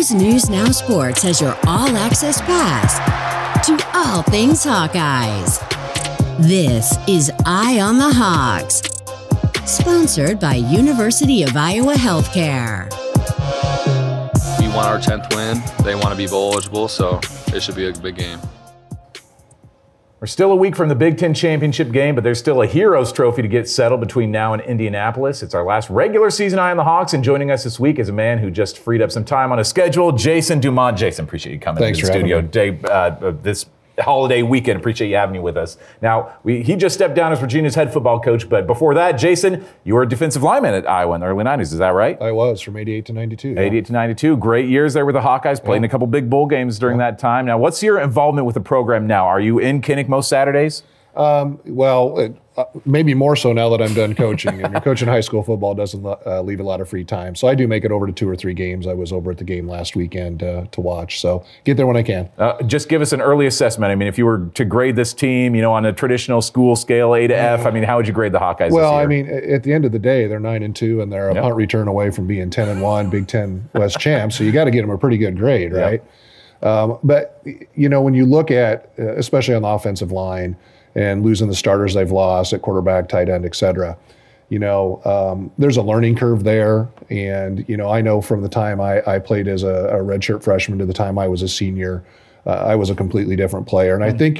News News Now Sports has your all-access pass to all things Hawkeyes. This is Eye on the Hawks, sponsored by University of Iowa Healthcare. We want our 10th win. They want to be bowl eligible, so it should be a big game. We're still a week from the Big Ten Championship game, but there's still a Heroes Trophy to get settled between now and Indianapolis. It's our last regular season Eye on the Hawks, and joining us this week is a man who just freed up some time on his schedule, Jason Dumont. Jason, appreciate you coming into the studio this holiday weekend. Appreciate you having you with us. Now, he just stepped down as Regina's head football coach, but before that, Jason, you were a defensive lineman at Iowa in the early 90s. Is that right? I was, from 88 to 92. Yeah. 88 to 92. Great years there with the Hawkeyes, playing a couple big bowl games during that time. Now, what's your involvement with the program now? Are you in Kinnick most Saturdays? Maybe more so now that I'm done coaching. I mean, coaching high school football doesn't leave a lot of free time. So I do make it over to two or three games. I was over at the game last weekend to watch. So get there when I can. Just give us an early assessment. I mean, if you were to grade this team, you know, on a traditional school scale, A to F, I mean, how would you grade the Hawkeyes this year? I mean, at the end of the day, they're 9-2, and they're a punt return away from being 10-1 Big Ten West champs. So you got to get them a pretty good grade, right? But, you know, when you look at, especially on the offensive line, and losing the starters they've lost at quarterback, tight end, et cetera. You know, there's a learning curve there. And, you know, I know from the time I played as a redshirt freshman to the time I was a senior, I was a completely different player. And I think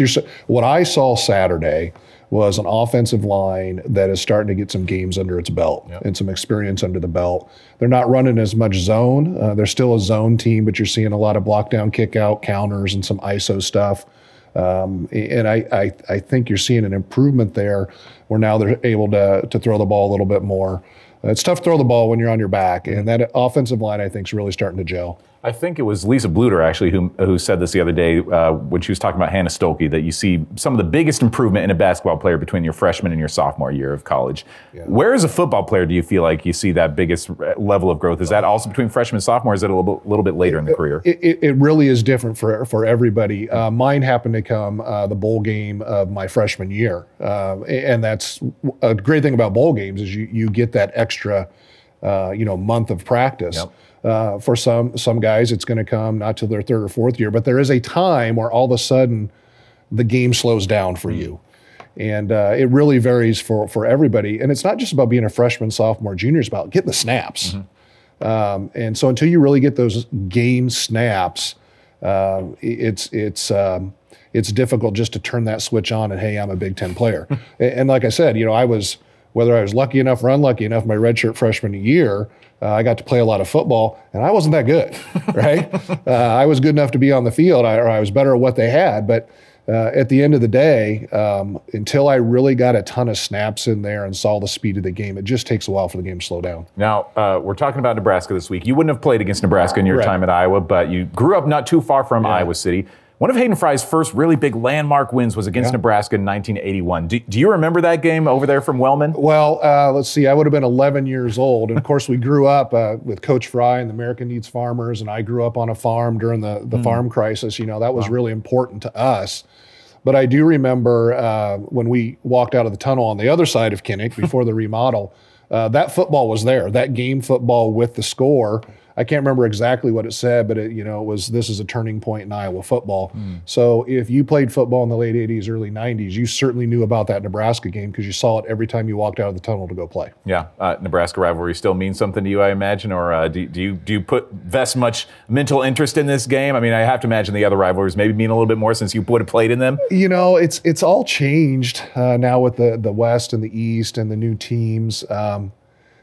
what I saw Saturday was an offensive line that is starting to get some games under its belt and some experience under the belt. They're not running as much zone. They're still a zone team, but you're seeing a lot of block down, kick out, counters, and some ISO stuff. And I think you're seeing an improvement there where now they're able to throw the ball a little bit more. It's tough to throw the ball when you're on your back, and that offensive line, I think, is really starting to gel. I think it was Lisa Bluter, actually, who said this the other day when she was talking about Hannah Stolke, that you see some of the biggest improvement in a basketball player between your freshman and your sophomore year of college. Yeah. Where as a football player do you feel like you see that biggest level of growth? Is that also between freshman and sophomore, or is it a little bit later in the career? It really is different for everybody. Mine happened to come the bowl game of my freshman year, and that's a great thing about bowl games is you get that extra month of practice. Yep. For some guys, it's going to come not till their third or fourth year, but there is a time where all of a sudden the game slows down for you. And it really varies for everybody. And it's not just about being a freshman, sophomore, junior. It's about getting the snaps. Mm-hmm. And so until you really get those game snaps, it's difficult just to turn that switch on and, hey, I'm a Big Ten player. And like I said, you know, whether I was lucky enough or unlucky enough, my redshirt freshman year, I got to play a lot of football, and I wasn't that good, right? I was good enough to be on the field, or I was better at what they had. But at the end of the day, until I really got a ton of snaps in there and saw the speed of the game, it just takes a while for the game to slow down. Now, we're talking about Nebraska this week. You wouldn't have played against Nebraska in your time at Iowa, but you grew up not too far from Iowa City. One of Hayden Fry's first really big landmark wins was against Nebraska in 1981. Do you remember that game over there from Wellman? Well, let's see. I would have been 11 years old. And, of course, we grew up with Coach Fry and the American Needs Farmers, and I grew up on a farm during the farm crisis. You know, that was really important to us. But I do remember when we walked out of the tunnel on the other side of Kinnick before the remodel, that football was there, that game football with the score. I can't remember exactly what it said, but it was, this is a turning point in Iowa football. Mm. So if you played football in the late 80s, early 90s, you certainly knew about that Nebraska game because you saw it every time you walked out of the tunnel to go play. Yeah, Nebraska rivalry still means something to you, I imagine, or do you vest much mental interest in this game? I mean, I have to imagine the other rivalries maybe mean a little bit more since you would have played in them. You know, it's all changed now with the West and the East and the new teams.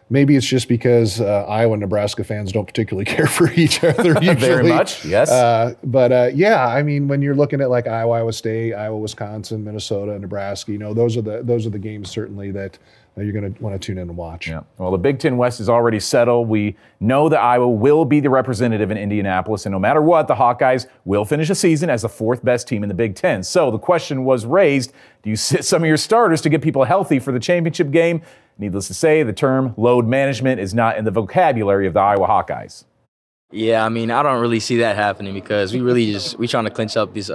Maybe it's just because Iowa and Nebraska fans don't particularly care for each other usually. Very much, yes. I mean, when you're looking at like Iowa State, Iowa, Wisconsin, Minnesota, Nebraska, you know, those are the games certainly that you're going to want to tune in and watch. Yeah. Well, the Big Ten West is already settled. We know that Iowa will be the representative in Indianapolis, and no matter what, the Hawkeyes will finish the season as the fourth best team in the Big Ten. So the question was raised, do you sit some of your starters to get people healthy for the championship game? Needless to say, the term load management is not in the vocabulary of the Iowa Hawkeyes. Yeah, I mean, I don't really see that happening because we're trying to clinch up this,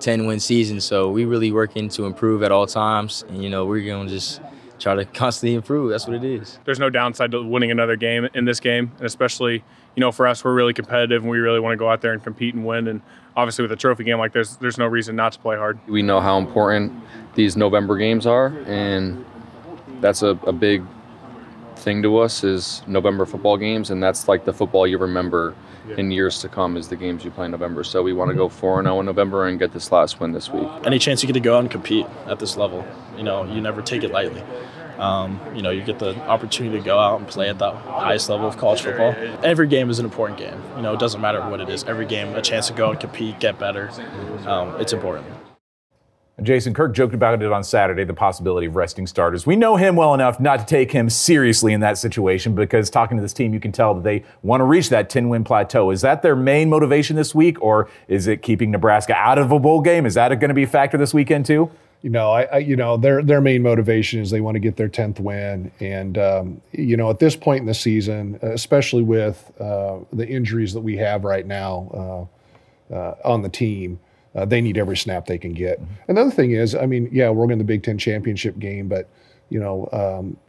10-win season. So we really working to improve at all times. And, you know, we're going to just try to constantly improve. That's what it is. There's no downside to winning another game in this game, and especially, you know, for us, we're really competitive and we really want to go out there and compete and win. And obviously, with a trophy game like this, there's no reason not to play hard. We know how important these November games are, and that's a big thing to us is November football games, and that's like the football you remember in years to come is the games you play in November. So we want to go 4-0 in November and get this last win this week. Any chance you get to go out and compete at this level, you know, you never take it lightly. You know, you get the opportunity to go out and play at the highest level of college football. Every game is an important game. You know, it doesn't matter what it is. Every game, a chance to go and compete, get better. It's important. Jason, Kirk joked about it on Saturday, the possibility of resting starters. We know him well enough not to take him seriously in that situation because talking to this team, you can tell that they want to reach that 10-win plateau. Is that their main motivation this week, or is it keeping Nebraska out of a bowl game? Is that going to be a factor this weekend too? You know, their main motivation is they want to get their 10th win. And, you know, at this point in the season, especially with the injuries that we have right now on the team, they need every snap they can get. Mm-hmm. Another thing is, I mean, yeah, we're in the Big Ten Championship game, but, you know,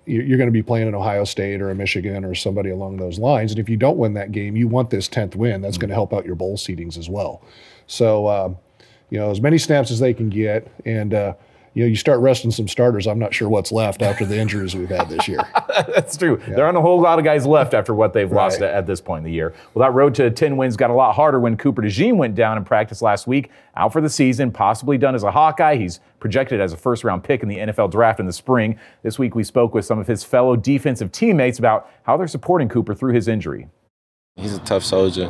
you're going to be playing an Ohio State or a Michigan or somebody along those lines. And if you don't win that game, you want this 10th win. That's going to help out your bowl seedings as well. So, you know, as many snaps as they can get. And, you know, you start resting some starters, I'm not sure what's left after the injuries we've had this year. That's true. Yeah. There aren't a whole lot of guys left after what they've lost at this point in the year. Well, that road to 10 wins got a lot harder when Cooper DeJean went down in practice last week, out for the season, possibly done as a Hawkeye. He's projected as a first-round pick in the NFL draft in the spring. This week we spoke with some of his fellow defensive teammates about how they're supporting Cooper through his injury. He's a tough soldier.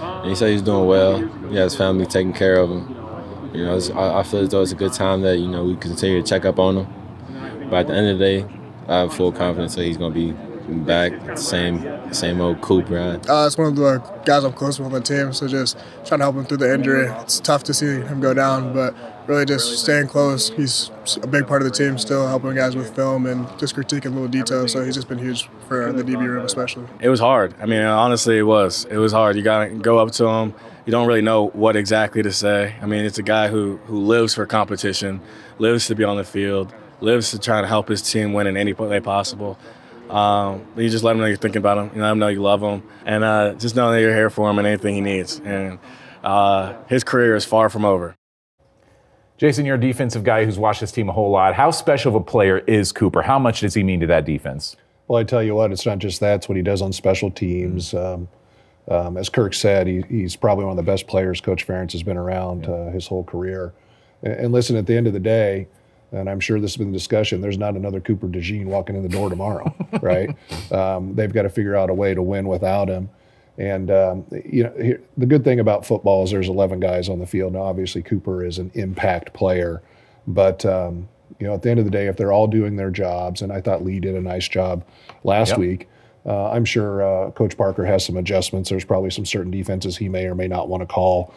And he said he's doing well. He has family taking care of him. You know, I feel as though it's a good time that, you know, we continue to check up on him. But at the end of the day, I have full confidence that he's going to be back, same old Cooper. It's one of the guys I'm close with on the team, so just trying to help him through the injury. It's tough to see him go down, but really just staying close. He's a big part of the team still, helping guys with film and just critiquing little details, so he's just been huge for the DB room especially. It was hard. I mean, honestly, it was. It was hard. You got to go up to him. You don't really know what exactly to say. I mean, it's a guy who lives for competition, lives to be on the field, lives to try to help his team win in any way possible. You just let him know you're thinking about him. You let him know you love him. And just know that you're here for him and anything he needs. And his career is far from over. Jason, you're a defensive guy who's watched this team a whole lot. How special of a player is Cooper? How much does he mean to that defense? Well, I tell you what, it's not just that. It's what he does on special teams. As Kirk said, he's probably one of the best players Coach Ferentz has been around his whole career. And listen, at the end of the day, and I'm sure this has been the discussion, there's not another Cooper DeJean walking in the door tomorrow, right? They've got to figure out a way to win without him. And, you know, the good thing about football is there's 11 guys on the field. Now, obviously, Cooper is an impact player. But, you know, at the end of the day, if they're all doing their jobs, and I thought Lee did a nice job last week, I'm sure Coach Parker has some adjustments. There's probably some certain defenses he may or may not want to call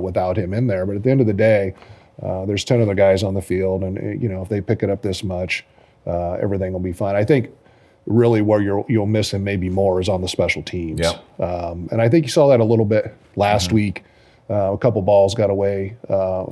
without him in there. But at the end of the day, there's 10 other guys on the field. And, you know, if they pick it up this much, everything will be fine. I think really where you'll miss him maybe more is on the special teams. Yep. And I think you saw that a little bit last week. A couple balls got away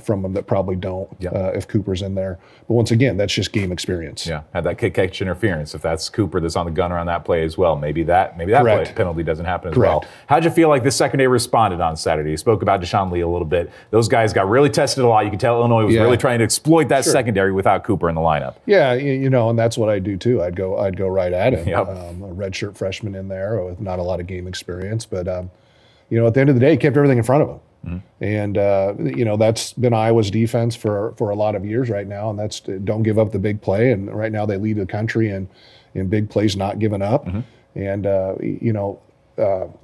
from him that probably don't if Cooper's in there. But once again, that's just game experience. Yeah, had that kick catch interference. If that's Cooper that's on the gunner on that play as well, maybe that play penalty doesn't happen as well. How'd you feel like this secondary responded on Saturday? You spoke about Deshaun Lee a little bit. Those guys got really tested a lot. You could tell Illinois was really trying to exploit that secondary without Cooper in the lineup. Yeah, you know, and that's what I do too. I'd go right at him. Yep. A redshirt freshman in there with not a lot of game experience, but you know, at the end of the day, he kept everything in front of him. And, you know, that's been Iowa's defense for a lot of years right now, and that's don't give up the big play. And right now they lead the country in big plays not given up. Mm-hmm. And, you know,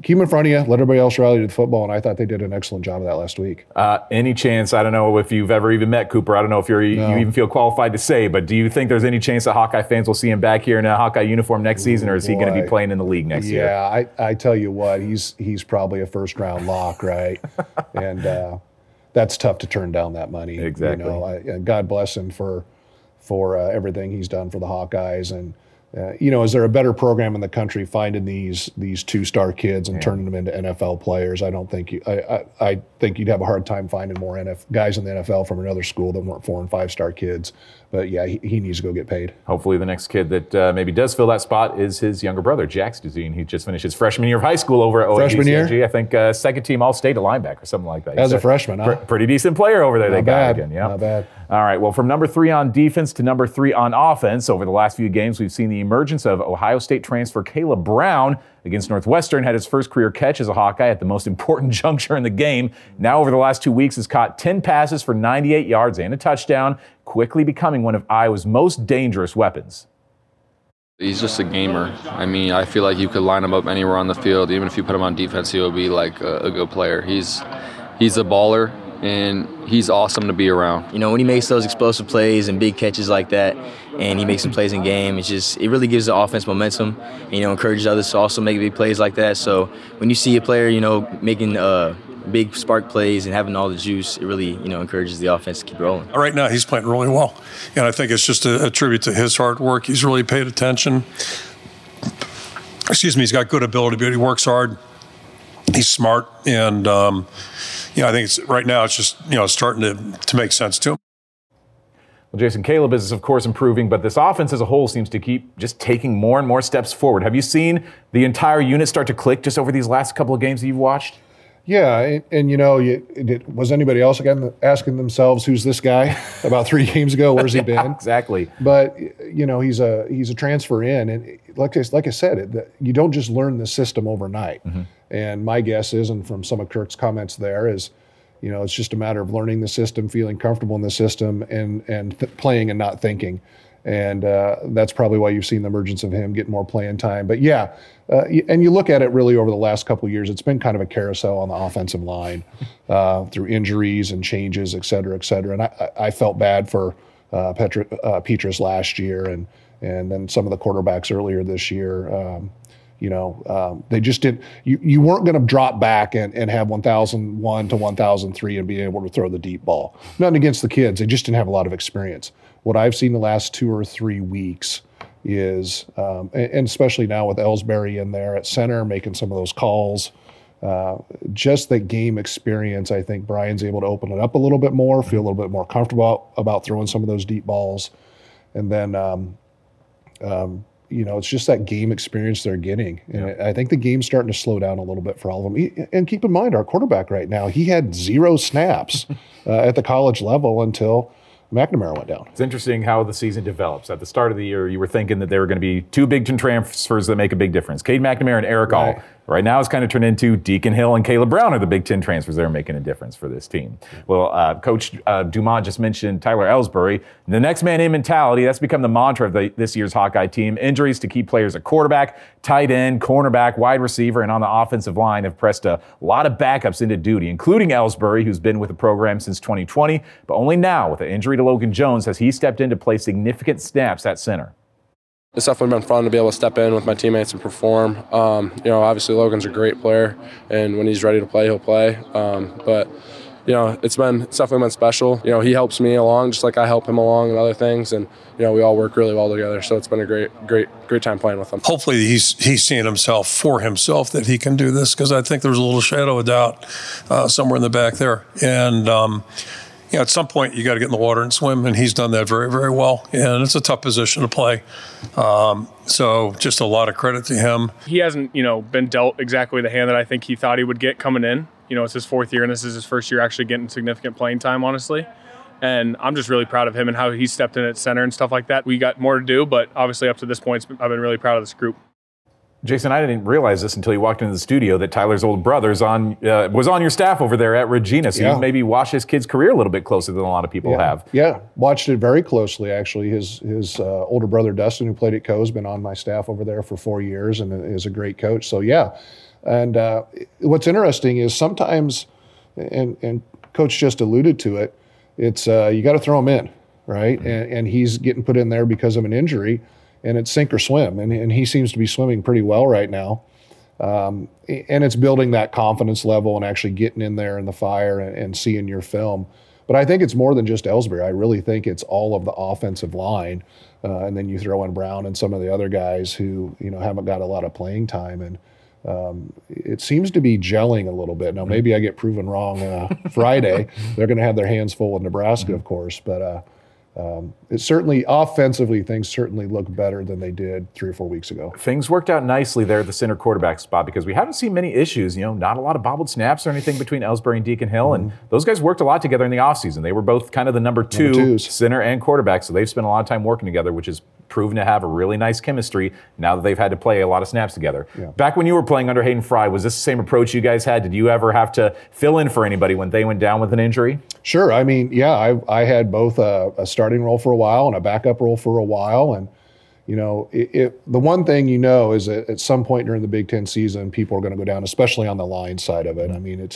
keep in front of you, let everybody else rally to the football, and I thought they did an excellent job of that last week. Any chance, I don't know if you've ever even met Cooper, I don't know if you even feel qualified to say, but do you think there's any chance that Hawkeye fans will see him back here in a Hawkeye uniform next season, or is he going to be playing in the league next year? Yeah, I tell you what, he's probably a first-round lock, right? And that's tough to turn down that money. Exactly. You know, God bless him for everything he's done for the Hawkeyes, and Is there a better program in the country finding these two-star kids and turning them into NFL players? I don't think you. I think you'd have a hard time finding more guys in the NFL from another school that weren't 4- and 5-star kids. But yeah, he needs to go get paid. Hopefully, the next kid that maybe does fill that spot is his younger brother, Jax DeJean. He just finished his freshman year of high school over at OAU. Freshman year, I think second-team All-State, a linebacker, something like that. As a freshman, pretty decent player over there. Not they got again, yeah, not bad. All right. Well, from number 3 on defense to number 3 on offense, over the last few games, we've seen the emergence of Ohio State transfer Caleb Brown against Northwestern, had his first career catch as a Hawkeye at the most important juncture in the game. Now, over the last 2 weeks, has caught 10 passes for 98 yards and a touchdown, quickly becoming one of Iowa's most dangerous weapons. He's just a gamer. I mean, I feel like you could line him up anywhere on the field. Even if you put him on defense, he would be like a good player. He's a baller, and he's awesome to be around. You know, when he makes those explosive plays and big catches like that, and he makes some plays in game, it really gives the offense momentum, and, encourages others to also make big plays like that. So when you see a player, making big spark plays and having all the juice, it really, encourages the offense to keep rolling. Right now, he's playing really well, and I think it's just a tribute to his hard work. He's really paid attention. He's got good ability, but he works hard. He's smart, and I think right now it's just starting to make sense to him. Well, Jason, Caleb is of course improving, but this offense as a whole seems to keep just taking more and more steps forward. Have you seen the entire unit start to click just over these last couple of games that you've watched? Yeah, and was anybody else again asking themselves who's this guy about 3 games ago? Where's he been? Exactly. But he's a transfer in, and like I said, you don't just learn the system overnight. Mm-hmm. And my guess is, and from some of Kirk's comments there, is it's just a matter of learning the system, feeling comfortable in the system, and playing and not thinking. And that's probably why you've seen the emergence of him getting more playing time. But yeah, and you look at it really over the last couple of years, it's been kind of a carousel on the offensive line through injuries and changes, et cetera, et cetera. And I felt bad for Petrus last year and then some of the quarterbacks earlier this year. They just didn't. You weren't going to drop back and have 1,001 to 1,003 and be able to throw the deep ball. Nothing against the kids. They just didn't have a lot of experience. What I've seen the last 2 or 3 weeks is, and especially now with Elsbury in there at center making some of those calls, just the game experience. I think Brian's able to open it up a little bit more, feel a little bit more comfortable about throwing some of those deep balls. And then, it's just that game experience they're getting. And yeah. I think the game's starting to slow down a little bit for all of them. And keep in mind, our quarterback right now, he had 0 snaps at the college level until McNamara went down. It's interesting how the season develops. At the start of the year, you were thinking that there were going to be 2 Big Ten transfers that make a big difference. Cade McNamara and Eric All. Right now, it's kind of turned into Deacon Hill and Caleb Brown are the Big Ten transfers that are making a difference for this team. Well, Coach Dumont just mentioned Tyler Elsbury. The next man in mentality, that's become the mantra of this year's Hawkeye team. Injuries to key players at quarterback, tight end, cornerback, wide receiver, and on the offensive line have pressed a lot of backups into duty, including Elsbury, who's been with the program since 2020, but only now with an injury to Logan Jones has he stepped in to play significant snaps at center. It's definitely been fun to be able to step in with my teammates and perform. Obviously Logan's a great player, and when he's ready to play, he'll play. It's definitely been special. He helps me along just like I help him along and other things, and we all work really well together. So it's been a great time playing with him. Hopefully he's seeing for himself that he can do this, because I think there's a little shadow of doubt somewhere in the back there, and. At some point you got to get in the water and swim, and he's done that very, very well. And it's a tough position to play. So just a lot of credit to him. He hasn't, been dealt exactly the hand that I think he thought he would get coming in. It's his 4th year, and this is his first year actually getting significant playing time, honestly. And I'm just really proud of him and how he stepped in at center and stuff like that. We got more to do, but obviously up to this point, I've been really proud of this group. Jason, I didn't realize this until you walked into the studio that Tyler's old brother's was on your staff over there at Regina. So you maybe watched his kid's career a little bit closer than a lot of people have. Yeah, watched it very closely, actually. His older brother, Dustin, who played at Co, has been on my staff over there for 4 years and is a great coach. So, yeah. And what's interesting is sometimes, and Coach just alluded to it, it's you got to throw him in, right? Mm-hmm. And he's getting put in there because of an injury. And it's sink or swim, and he seems to be swimming pretty well right now. And it's building that confidence level and actually getting in there in the fire and seeing your film. But I think it's more than just Elsbury. I really think it's all of the offensive line. And then you throw in Brown and some of the other guys who, you know, haven't got a lot of playing time. And it seems to be gelling a little bit. Now, maybe I get proven wrong Friday. They're going to have their hands full with Nebraska, of course. But it certainly, offensively, things certainly look better than they did 3 or 4 weeks ago. Things worked out nicely there at the center quarterback spot because we haven't seen many issues, you know, not a lot of bobbled snaps or anything between Elsbury and Deacon Hill. And those guys worked a lot together in the offseason. They were both kind of the number twos, center and quarterback. So they've spent a lot of time working together, which is proven to have a really nice chemistry now that they've had to play a lot of snaps together. Yeah. Back when you were playing under Hayden Fry, was this the same approach you guys had? Did you ever have to fill in for anybody when they went down with an injury? Sure. I mean, yeah, I had both a starting role for a while and a backup role for a while. And, you know, the one thing you know is that at some point during the Big Ten season, people are going to go down, especially on the line side of it. I mean,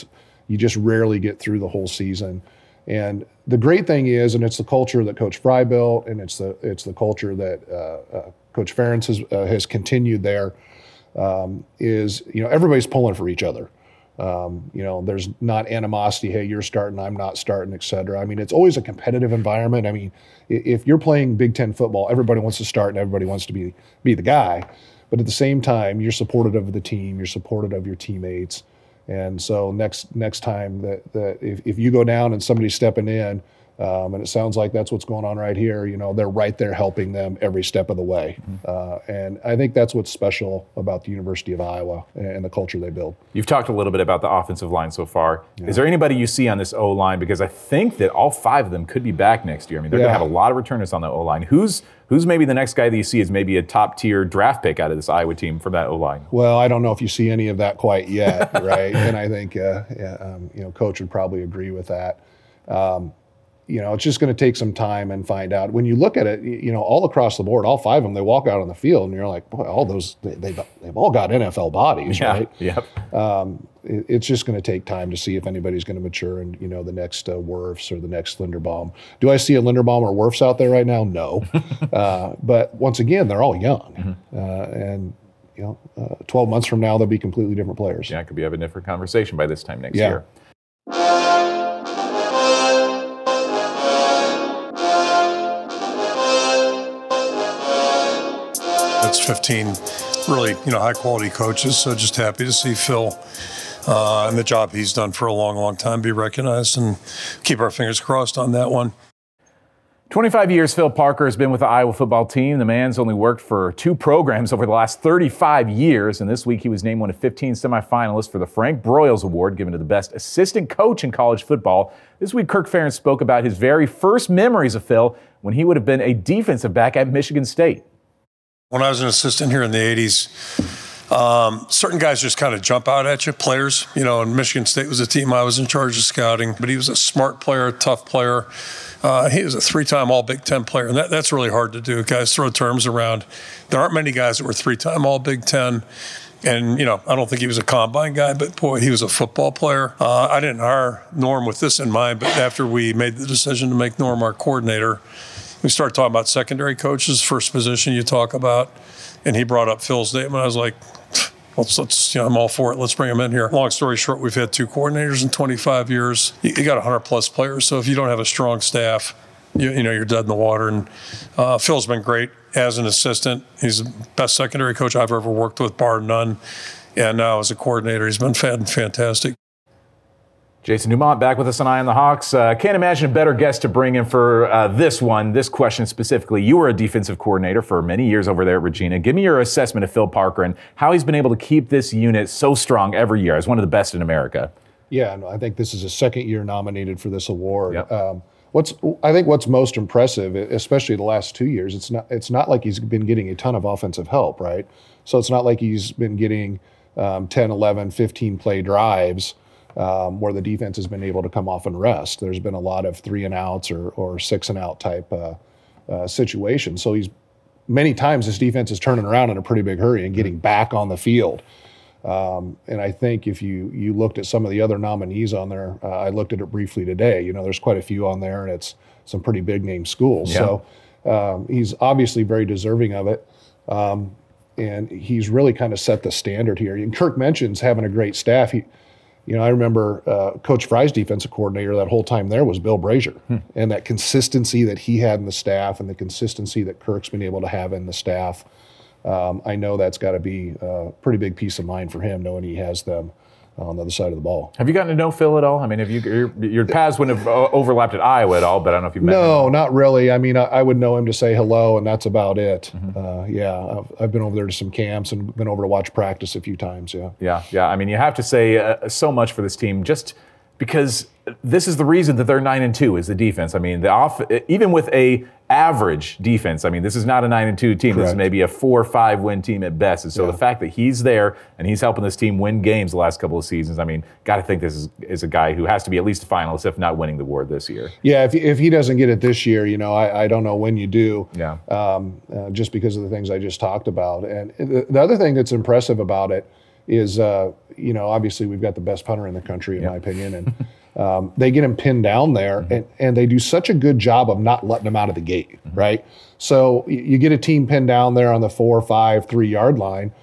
you just rarely get through the whole season. And the great thing is, and it's the culture that Coach Fry built, and it's the culture that Coach Ferentz has continued there, is, you know, everybody's pulling for each other. You know, there's not animosity, hey, you're starting, I'm not starting, et cetera. I mean, it's always a competitive environment. I mean, if you're playing Big Ten football, everybody wants to start and everybody wants to be the guy. But at the same time, you're supportive of the team, you're supportive of your teammates. And so next time that if you go down and somebody's stepping in, and it sounds like that's what's going on right here, you know, they're right there helping them every step of the way. And I think that's what's special about the University of Iowa and the culture they build. You've talked a little bit about the offensive line so far. Yeah. Is there anybody you see on this O-line? Because I think that all five of them could be back next year. I mean, they're going to have a lot of returners on the O-line. Who's maybe the next guy that you see is maybe a top-tier draft pick out of this Iowa team from that O-line? Well, I don't know if you see any of that quite yet, right? And I think, you know, Coach would probably agree with that. You know, it's just going to take some time and find out. When you look at it, you know, all across the board, all five of them, they walk out on the field, and you're like, boy, all those, they've all got NFL bodies, right? Yep. It's just going to take time to see if anybody's going to mature and, you know, the next Wirfs or the next Linderbaum. Do I see a Linderbaum or Wirfs out there right now? No. But once again, they're all young. And, you know, 12 months from now, they'll be completely different players. Yeah, it could be having a different conversation by this time next year. It's 15 really, you know, high-quality coaches, so just happy to see Phil and the job he's done for a long, long time be recognized, and keep our fingers crossed on that one. 25 years Phil Parker has been with the Iowa football team. The man's only worked for two programs over the last 35 years, and this week he was named one of 15 semifinalists for the Frank Broyles Award, given to the best assistant coach in college football. This week, Kirk Ferentz spoke about his very first memories of Phil when he would have been a defensive back at Michigan State. When I was an assistant here in the 80s, certain guys just kind of jump out at you, players. You know, and Michigan State was a team I was in charge of scouting, but he was a smart player, a tough player. He was a three-time All-Big Ten player, and that's really hard to do. Guys throw terms around. There aren't many guys that were three-time All-Big Ten. And, you know, I don't think he was a combine guy, but, boy, he was a football player. I didn't hire Norm with this in mind, but after we made the decision to make Norm our coordinator, we started talking about secondary coaches, first position you talk about, and he brought up Phil's name, and I was like, let's you know, I'm all for it. Let's bring him in here. Long story short, we've had two coordinators in 25 years. You got 100-plus players, so if you don't have a strong staff, you know, you're dead in the water. And Phil's been great as an assistant. He's the best secondary coach I've ever worked with, bar none. And now as a coordinator, he's been fantastic. Jason Dumont back with us on Eye on the Hawks. Can't imagine a better guest to bring in for this question specifically. You were a defensive coordinator for many years over there at Regina. Give me your assessment of Phil Parker and how he's been able to keep this unit so strong every year as one of the best in America. Yeah, no, I think this is his second year nominated for this award. Yep. What's most impressive, especially the last 2 years, it's not like he's been getting a ton of offensive help, right? So it's not like he's been getting 10, 11, 15-play drives where the defense has been able to come off and rest. There's been a lot of 3-and-outs or 6-and-out type situations. So many times this defense is turning around in a pretty big hurry and getting back on the field. And I think if you looked at some of the other nominees on there, I looked at it briefly today. You know, there's quite a few on there, and it's some pretty big name schools. Yeah. So he's obviously very deserving of it. And he's really kind of set the standard here. And Kirk mentions having a great staff. He You know, I remember Coach Fry's defensive coordinator that whole time there was Bill Brazier. And that consistency that he had in the staff and the consistency that Kirk's been able to have in the staff, I know that's got to be a pretty big peace of mind for him, knowing he has them on the other side of the ball. Have you gotten to know Phil at all? I mean, have you your paths wouldn't have overlapped at Iowa at all, but I don't know if you've met him. No, not really. I mean, I would know him to say hello, and that's about it. Mm-hmm. I've been over there to some camps and been over to watch practice a few times, Yeah, I mean, you have to say so much for this team just because this is the reason that they're 9-2 is the defense. I mean, even with a average defense, I mean, this is not a 9-2 team. Correct. This is maybe a 4 or 5 win team at best. And so the fact that he's there and he's helping this team win games the last couple of seasons, I mean, got to think this is a guy who has to be at least a finalist, if not winning the award this year. Yeah, if he doesn't get it this year, you know, I don't know when you do. Yeah. Just because of the things I just talked about. And the other thing that's impressive about it is, you know, obviously we've got the best punter in the country, in my opinion, and they get him pinned down there, and they do such a good job of not letting him out of the gate, right? So you get a team pinned down there on the 4, 5, 3 yard line.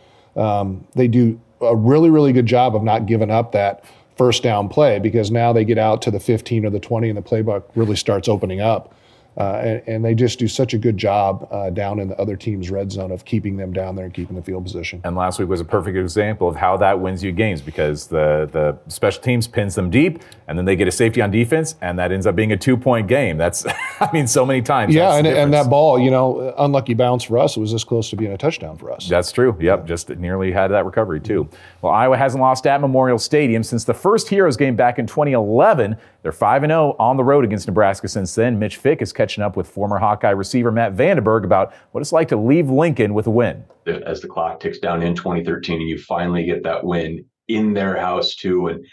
They do a really, really good job of not giving up that first down play, because now they get out to the 15 or the 20 and the playbook really starts opening up. And they just do such a good job down in the other team's red zone of keeping them down there and keeping the field position. And last week was a perfect example of how that wins you games, because the special teams pins them deep, and then they get a safety on defense, and that ends up being a 2-point game. That's, I mean, so many times. Yeah, and that ball, you know, unlucky bounce for us, it was this close to being a touchdown for us. That's true. Yep, just nearly had that recovery too. Well, Iowa hasn't lost at Memorial Stadium since the first Heroes game back in 2011. They're 5-0 on the road against Nebraska since then. Mitch Fick is catching up with former Hawkeye receiver Matt Vandenberg about what it's like to leave Lincoln with a win. As the clock ticks down in 2013 and you finally get that win in their house too, and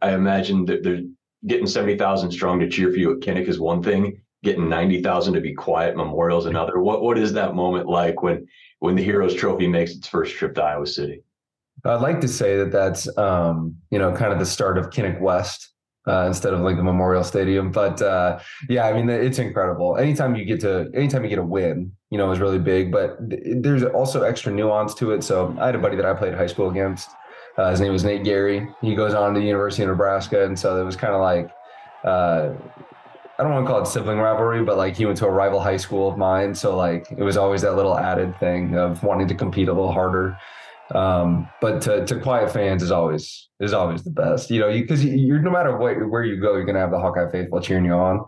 I imagine that they're getting 70,000 strong to cheer for you at Kinnick is one thing, getting 90,000 to be quiet Memorial is another. What is that moment like when the Heroes Trophy makes its first trip to Iowa City? I'd like to say that that's you know, kind of the start of Kinnick West. Instead of like the Memorial Stadium. But yeah, I mean, it's incredible. Anytime you get a win, you know, is really big, but there's also extra nuance to it. So I had a buddy that I played high school against. His name was Nate Gary. He goes on to the University of Nebraska. And so it was kind of like, I don't want to call it sibling rivalry, but like he went to a rival high school of mine. So like, it was always that little added thing of wanting to compete a little harder. But to quiet fans is always the best, you know, because you're no matter where you go, you're going to have the Hawkeye faithful cheering you on.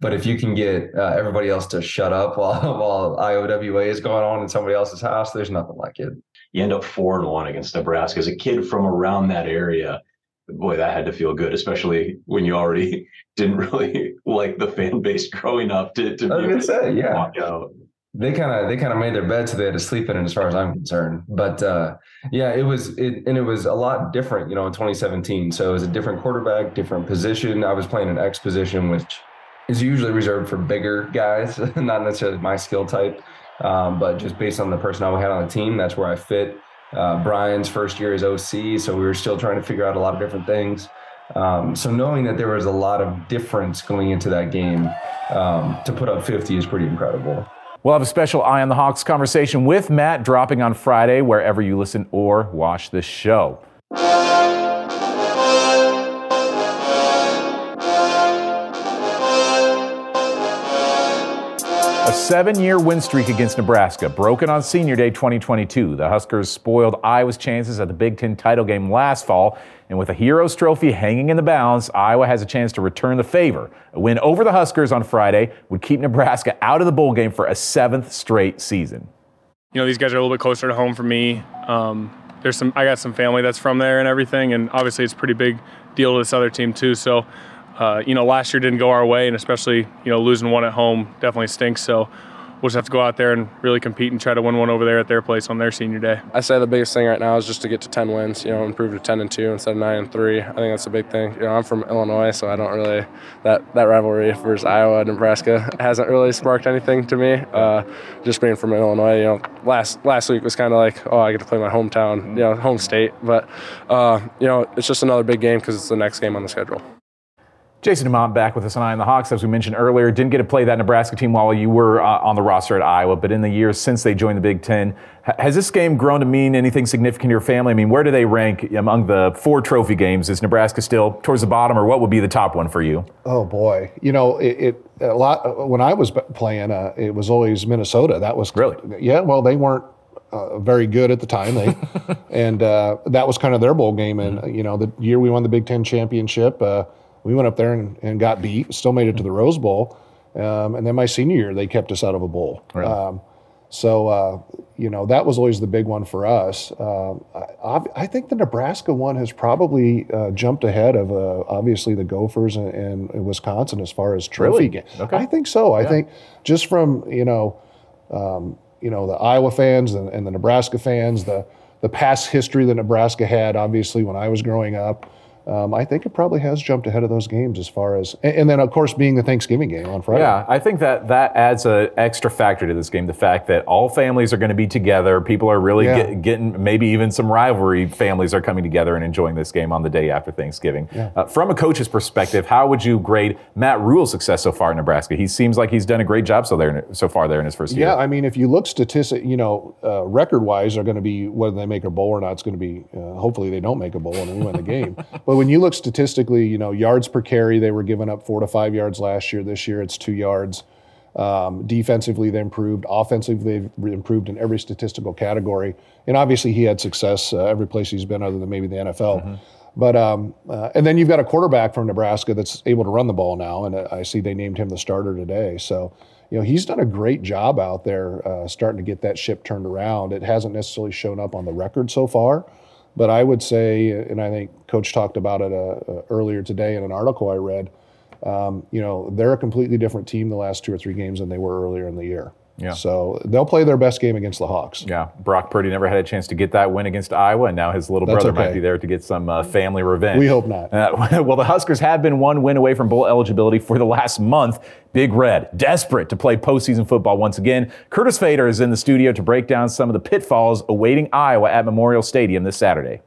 But if you can get everybody else to shut up while IOWA is going on in somebody else's house, there's nothing like it. You end up 4-1 against Nebraska. As a kid from around that area, boy, that had to feel good, especially when you already didn't really like the fan base growing up. To I was going to say, yeah. Walk out. They kind of made their bed, so they had to sleep in it, as far as I'm concerned. But yeah, it was a lot different, you know, in 2017. So it was a different quarterback, different position. I was playing an X position, which is usually reserved for bigger guys, not necessarily my skill type, but just based on the personnel we had on the team, that's where I fit. Brian's first year as OC, so we were still trying to figure out a lot of different things. So knowing that there was a lot of difference going into that game, to put up 50 is pretty incredible. We'll have a special Eye on the Hawks conversation with Matt dropping on Friday, wherever you listen or watch this show. A 7-year win streak against Nebraska, broken on Senior Day 2022. The Huskers spoiled Iowa's chances at the Big Ten title game last fall, and with a Heroes Trophy hanging in the balance, Iowa has a chance to return the favor. A win over the Huskers on Friday would keep Nebraska out of the bowl game for a 7th straight season. You know, these guys are a little bit closer to home for me. I got some family that's from there and everything, and obviously it's a pretty big deal to this other team too, so... you know, last year didn't go our way, and especially, you know, losing one at home definitely stinks. So we'll just have to go out there and really compete and try to win one over there at their place on their senior day. I say the biggest thing right now is just to get to 10 wins, you know, improve to 10-2 instead of 9-3. I think that's a big thing. You know, I'm from Illinois, so I don't really, that rivalry versus Iowa and Nebraska hasn't really sparked anything to me. Just being from Illinois, you know, last week was kind of like, oh, I get to play my hometown, you know, home state. But, you know, it's just another big game because it's the next game on the schedule. Jason Dumont back with us on Eye on the Hawks. As we mentioned earlier, didn't get to play that Nebraska team while you were on the roster at Iowa, but in the years since they joined the Big Ten, has this game grown to mean anything significant to your family? I mean, where do they rank among the four trophy games? Is Nebraska still towards the bottom, or what would be the top one for you? Oh, boy. You know, a lot when I was playing, it was always Minnesota. That was really? Yeah, well, they weren't very good at the time, and that was kind of their bowl game. And, you know, the year we won the Big Ten Championship, we went up there and got beat, still made it to the Rose Bowl. And then my senior year, they kept us out of a bowl. Right. You know, that was always the big one for us. I think the Nebraska one has probably jumped ahead of, obviously, the Gophers and Wisconsin as far as trophy game. Okay. I think so. I think just from, you know, the Iowa fans and the Nebraska fans, the past history that Nebraska had, obviously, when I was growing up, I think it probably has jumped ahead of those games as far as, and then of course being the Thanksgiving game on Friday. Yeah, I think that adds an extra factor to this game, the fact that all families are going to be together, people are really getting, maybe even some rivalry families are coming together and enjoying this game on the day after Thanksgiving. Yeah. From a coach's perspective, how would you grade Matt Rule's success so far in Nebraska? He seems like he's done a great job so far there in his first year. Yeah, I mean, if you look statistic, you know, record-wise are going to be, whether they make a bowl or not, it's going to be, hopefully they don't make a bowl and we win the game. But when you look statistically, you know, yards per carry, they were giving up 4 to 5 yards last year. This year, it's 2 yards. Defensively, they improved. Offensively, they've improved in every statistical category. And obviously, he had success every place he's been other than maybe the NFL. Mm-hmm. But and then you've got a quarterback from Nebraska that's able to run the ball now, and I see they named him the starter today. So, you know, he's done a great job out there starting to get that ship turned around. It hasn't necessarily shown up on the record so far. But I would say, and I think Coach talked about it earlier today in an article I read, you know, they're a completely different team the last 2 or 3 games than they were earlier in the year. Yeah. So they'll play their best game against the Hawks. Yeah. Brock Purdy never had a chance to get that win against Iowa, and now his little brother might be there to get some family revenge. We hope not. Well, the Huskers have been one win away from bowl eligibility for the last month. Big Red, desperate to play postseason football once again. Curtis Fader is in the studio to break down some of the pitfalls awaiting Iowa at Memorial Stadium this Saturday.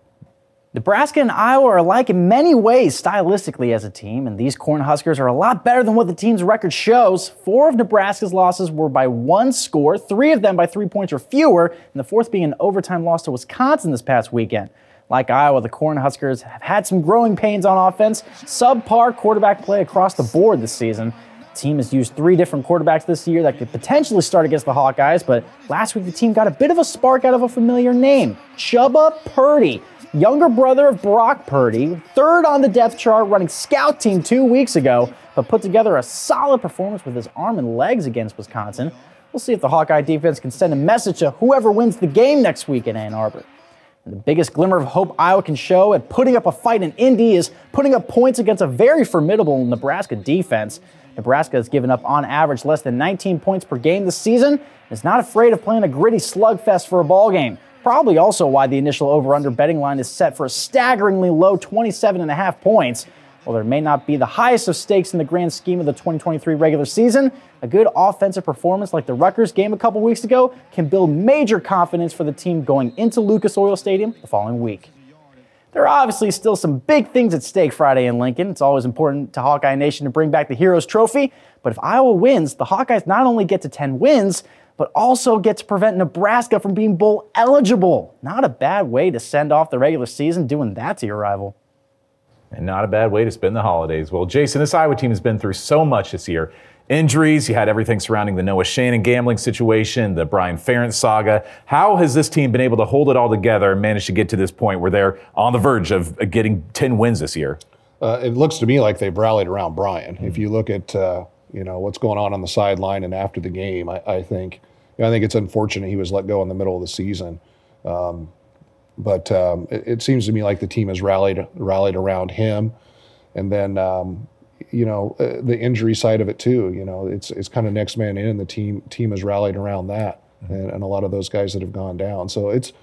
Nebraska and Iowa are alike in many ways stylistically as a team, and these Cornhuskers are a lot better than what the team's record shows. 4 of Nebraska's losses were by 1 score, 3 of them by 3 points or fewer, and the 4th being an overtime loss to Wisconsin this past weekend. Like Iowa, the Cornhuskers have had some growing pains on offense, subpar quarterback play across the board this season. The team has used 3 different quarterbacks this year that could potentially start against the Hawkeyes, but last week the team got a bit of a spark out of a familiar name, Chuba Purdy. Younger brother of Brock Purdy, 3rd on the depth chart, running scout team 2 weeks ago, but put together a solid performance with his arm and legs against Wisconsin. We'll see if the Hawkeye defense can send a message to whoever wins the game next week in Ann Arbor. And the biggest glimmer of hope Iowa can show at putting up a fight in Indy is putting up points against a very formidable Nebraska defense. Nebraska has given up on average less than 19 points per game this season and is not afraid of playing a gritty slugfest for a ball game. Probably also why the initial over-under betting line is set for a staggeringly low 27.5 points. While there may not be the highest of stakes in the grand scheme of the 2023 regular season, a good offensive performance like the Rutgers game a couple weeks ago can build major confidence for the team going into Lucas Oil Stadium the following week. There are obviously still some big things at stake Friday in Lincoln. It's always important to Hawkeye Nation to bring back the Heroes Trophy, but if Iowa wins, the Hawkeyes not only get to 10 wins, but also get to prevent Nebraska from being bowl eligible. Not a bad way to send off the regular season doing that to your rival. And not a bad way to spend the holidays. Well, Jason, this Iowa team has been through so much this year. Injuries, you had everything surrounding the Noah Shannon gambling situation, the Brian Ferentz saga. How has this team been able to hold it all together and manage to get to this point where they're on the verge of getting 10 wins this year? It looks to me like they've rallied around Brian. Mm-hmm. If you look at you know, what's going on the sideline and after the game, I think, you know, I think it's unfortunate he was let go in the middle of the season. It seems to me like the team has rallied around him. And then, you know, the injury side of it too, you know, it's kind of next man in, and the team has rallied around that, mm-hmm. and a lot of those guys that have gone down. So it's,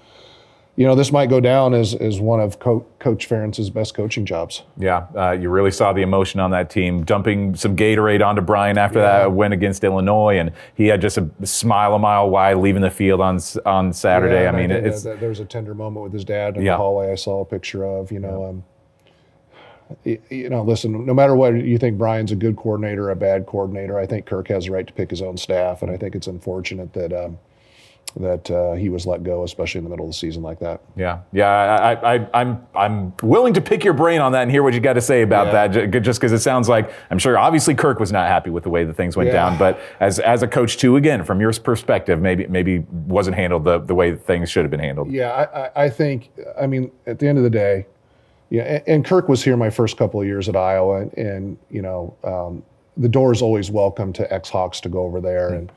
you know, this might go down as one of Coach Ferentz's best coaching jobs. Yeah, you really saw the emotion on that team, dumping some Gatorade onto Brian after that win against Illinois, and he had just a smile a mile wide leaving the field on Saturday. Yeah, I mean, it's there was a tender moment with his dad in the hallway I saw a picture of, you know. you know, listen, no matter what you think, Brian's a good coordinator, a bad coordinator. I think Kirk has the right to pick his own staff, and I think it's unfortunate that he was let go, especially in the middle of the season like that. Yeah. I'm willing to pick your brain on that and hear what you got to say about that. Just because it sounds like, I'm sure obviously Kirk was not happy with the way that things went down, but as a coach too, again, from your perspective, maybe wasn't handled the way that things should have been handled. Yeah, I think, I mean, at the end of the day, and Kirk was here my first couple of years at Iowa, and you know, the door is always welcome to ex-Hawks to go over there,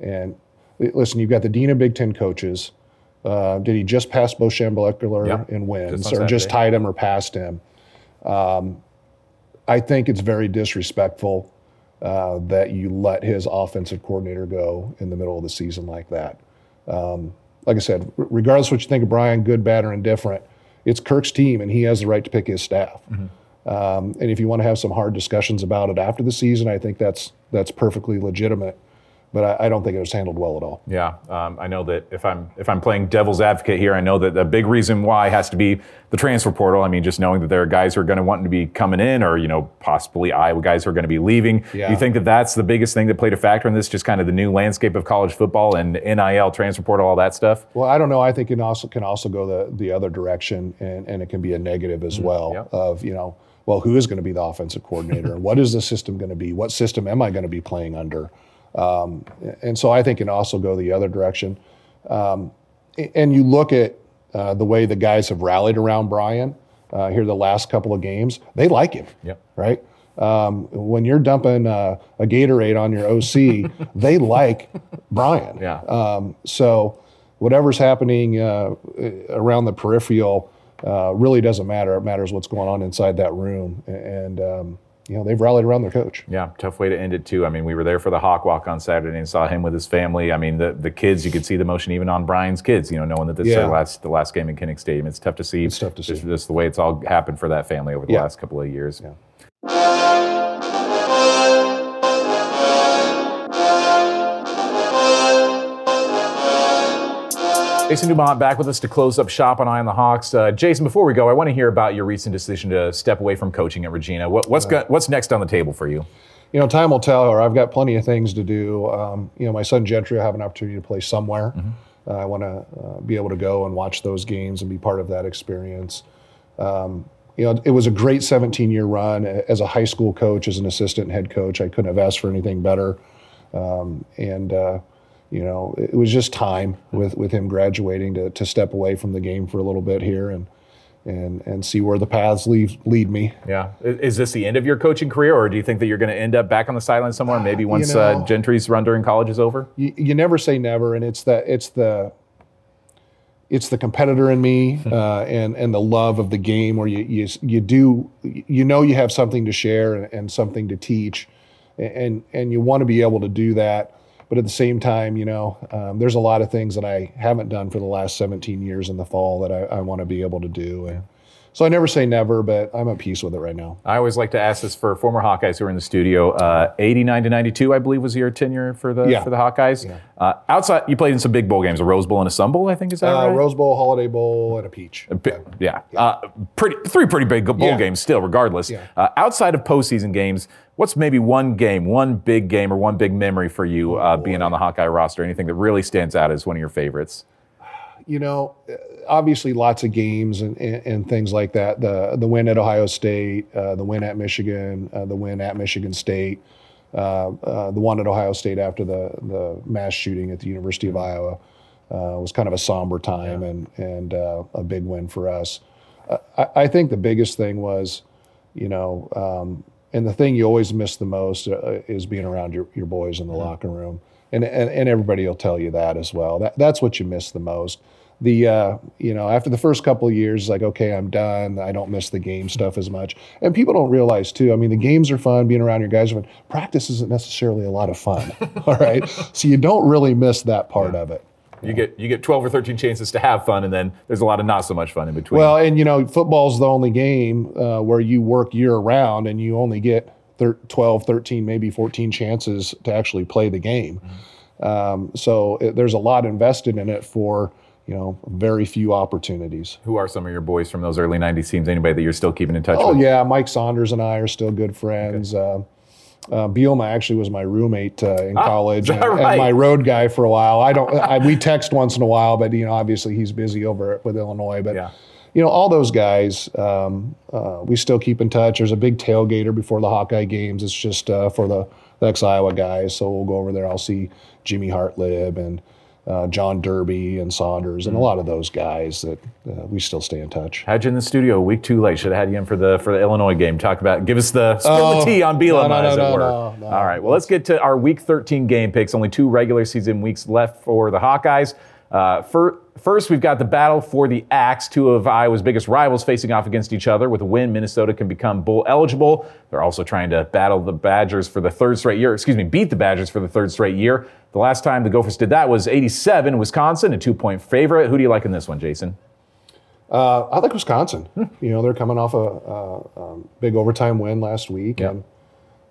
and listen, you've got the dean of Big Ten coaches. Did he just pass Bo Schembechler in wins, or just tied him or passed him? I think it's very disrespectful that you let his offensive coordinator go in the middle of the season like that. Like I said, regardless of what you think of Brian, good, bad, or indifferent, it's Kirk's team, and he has the right to pick his staff. And if you want to have some hard discussions about it after the season, I think that's perfectly legitimate. But I don't think it was handled well at all. Yeah, I know that if I'm playing devil's advocate here, I know that the big reason why has to be the transfer portal. I mean, just knowing that there are guys who are going to want to be coming in, or, you know, possibly Iowa guys who are going to be leaving. Do you think that that's the biggest thing that played a factor in this, just kind of the new landscape of college football and NIL, transfer portal, all that stuff? Well, I don't know. I think it also can go the other direction, and it can be a negative as well of, you know, well, who is going to be the offensive coordinator? And what is the system going to be? What system am I going to be playing under? And so I think it can also go the other direction. And you look at the way the guys have rallied around Brian here the last couple of games. They like him, right? When you're dumping a Gatorade on your OC, they like Brian. So whatever's happening around the peripheral really doesn't matter. It matters what's going on inside that room. And you know, they've rallied around their coach. Yeah, tough way to end it, too. I mean, we were there for the Hawk Walk on Saturday and saw him with his family. I mean, the kids, you could see the emotion even on Brian's kids, you know, knowing that this is the last game in Kinnick Stadium. It's tough to see. It's tough to see. Just the way it's all happened for that family over the last couple of years. Yeah. Jason Dumont back with us to close up shop on Eye on the Hawks. Jason, before we go, I want to hear about your recent decision to step away from coaching at Regina. What's next on the table for you? You know, time will tell, or I've got plenty of things to do. You know, my son Gentry will have an opportunity to play somewhere. I want to be able to go and watch those games and be part of that experience. You know, it was a great 17-year run as a high school coach, as an assistant head coach. I couldn't have asked for anything better. You know, it was just time with him graduating to step away from the game for a little bit here and see where the paths lead me. Yeah. Is this the end of your coaching career, or do you think that you're going to end up back on the sideline somewhere, maybe once Gentry's run during college is over? You never say never, and it's the competitor in me and the love of the game, where you do, you know, you have something to share and something to teach, and you want to be able to do that. But at the same time, you know, there's a lot of things that I haven't done for the last 17 years in the fall that I want to be able to do. And so I never say never, but I'm at peace with it right now. I always like to ask this for former Hawkeyes who are in the studio. 89 to 92, I believe, was your tenure for the Hawkeyes. Yeah. Outside, you played in some big bowl games, a Rose Bowl and a Sun Bowl, I think, is that right? Rose Bowl, Holiday Bowl, and a Peach. Three pretty big bowl games still, regardless. Yeah. Outside of postseason games, what's maybe one game, one big game, or one big memory for you being on the Hawkeye roster? Anything that really stands out as one of your favorites? You know, obviously lots of games and things like that. The win at Ohio State, the win at Michigan, the win at Michigan State, the one at Ohio State after the mass shooting at the University of Iowa was kind of a somber time and a big win for us. I think the biggest thing was, you know, and the thing you always miss the most is being around your boys in the locker room. And everybody will tell you that as well. That's what you miss the most. You know, after the first couple of years, like, okay, I'm done. I don't miss the game stuff as much. And people don't realize, too, I mean, the games are fun. Being around your guys are fun. Practice isn't necessarily a lot of fun, all right? So you don't really miss that part of it. You get 12 or 13 chances to have fun, and then there's a lot of not so much fun in between. Well, and, you know, football's the only game where you work year-round, and you only get 12, 13, maybe 14 chances to actually play the game. So there's a lot invested in it for, you know, very few opportunities. Who are some of your boys from those early 90s teams? Anybody that you're still keeping in touch with? Oh, yeah. Mike Saunders and I are still good friends. Okay. Bielma actually was my roommate in college and my road guy for a while. We text once in a while, but, you know, obviously he's busy over with Illinois. But, you know, all those guys, we still keep in touch. There's a big tailgater before the Hawkeye games. It's just for the ex-Iowa guys. So we'll go over there. I'll see Jimmy Hartlib and John Derby and Saunders and a lot of those guys that we still stay in touch. Had you in the studio a week too late. Should have had you in for the Illinois game. Talk about, give us the spill the tea on Bielema as it were. All right, well, let's get to our Week 13 game picks. Only two regular season weeks left for the Hawkeyes. First, we've got the battle for the axe. Two of Iowa's biggest rivals facing off against each other. With a win, Minnesota can become bowl eligible. They're also trying to beat the Badgers for the third straight year. The last time the Gophers did that was 87, Wisconsin, a 2-point favorite. Who do you like in this one, Jason? I like Wisconsin. You know, they're coming off a big overtime win last week. Yep.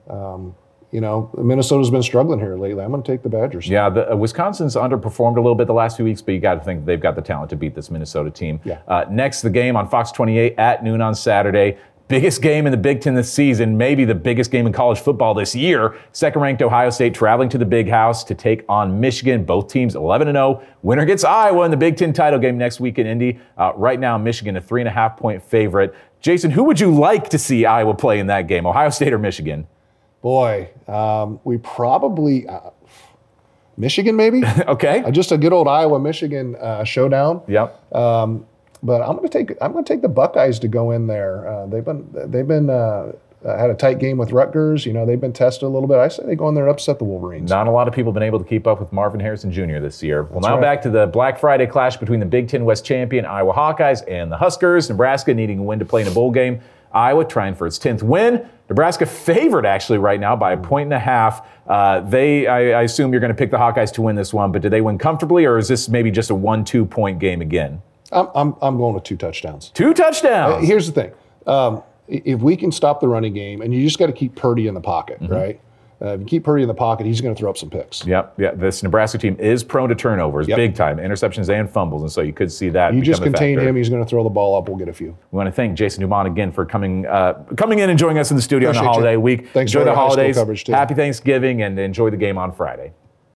And, you know, Minnesota's been struggling here lately. I'm going to take the Badgers. Yeah, Wisconsin's underperformed a little bit the last few weeks, but you got to think they've got the talent to beat this Minnesota team. Yeah. Next, the game on Fox 28 at noon on Saturday. Biggest game in the Big Ten this season, maybe the biggest game in college football this year. Second-ranked Ohio State traveling to the Big House to take on Michigan. Both teams 11-0. Winner gets Iowa in the Big Ten title game next week in Indy. Right now, Michigan a 3.5-point favorite. Jason, who would you like to see Iowa play in that game, Ohio State or Michigan? Boy, we probably Michigan maybe? Okay. Just a good old Iowa-Michigan showdown. Yep. But I'm going to take the Buckeyes to go in there. They've had a tight game with Rutgers. You know, they've been tested a little bit. I say they go in there and upset the Wolverines. Not a lot of people have been able to keep up with Marvin Harrison Jr. this year. Well, now back to the Black Friday clash between the Big Ten West champion Iowa Hawkeyes and the Huskers. Nebraska needing a win to play in a bowl game. Iowa trying for its 10th win. Nebraska favored actually right now by 1.5 points. I assume you're going to pick the Hawkeyes to win this one, but do they win comfortably, or is this maybe just a 1-2 point game again? I'm going with 2 touchdowns. 2 touchdowns. Here's the thing: if we can stop the running game, and you just got to keep Purdy in the pocket, right? If you keep Purdy in the pocket, he's going to throw up some picks. Yep. Yeah. This Nebraska team is prone to turnovers, big time, interceptions and fumbles, and so you could see that. You just contain him; he's going to throw the ball up. We'll get a few. We want to thank Jason Dumont again for coming in and joining us in the studio on the holiday week. Thanks. Enjoy the holidays. Happy Thanksgiving, and enjoy the game on Friday.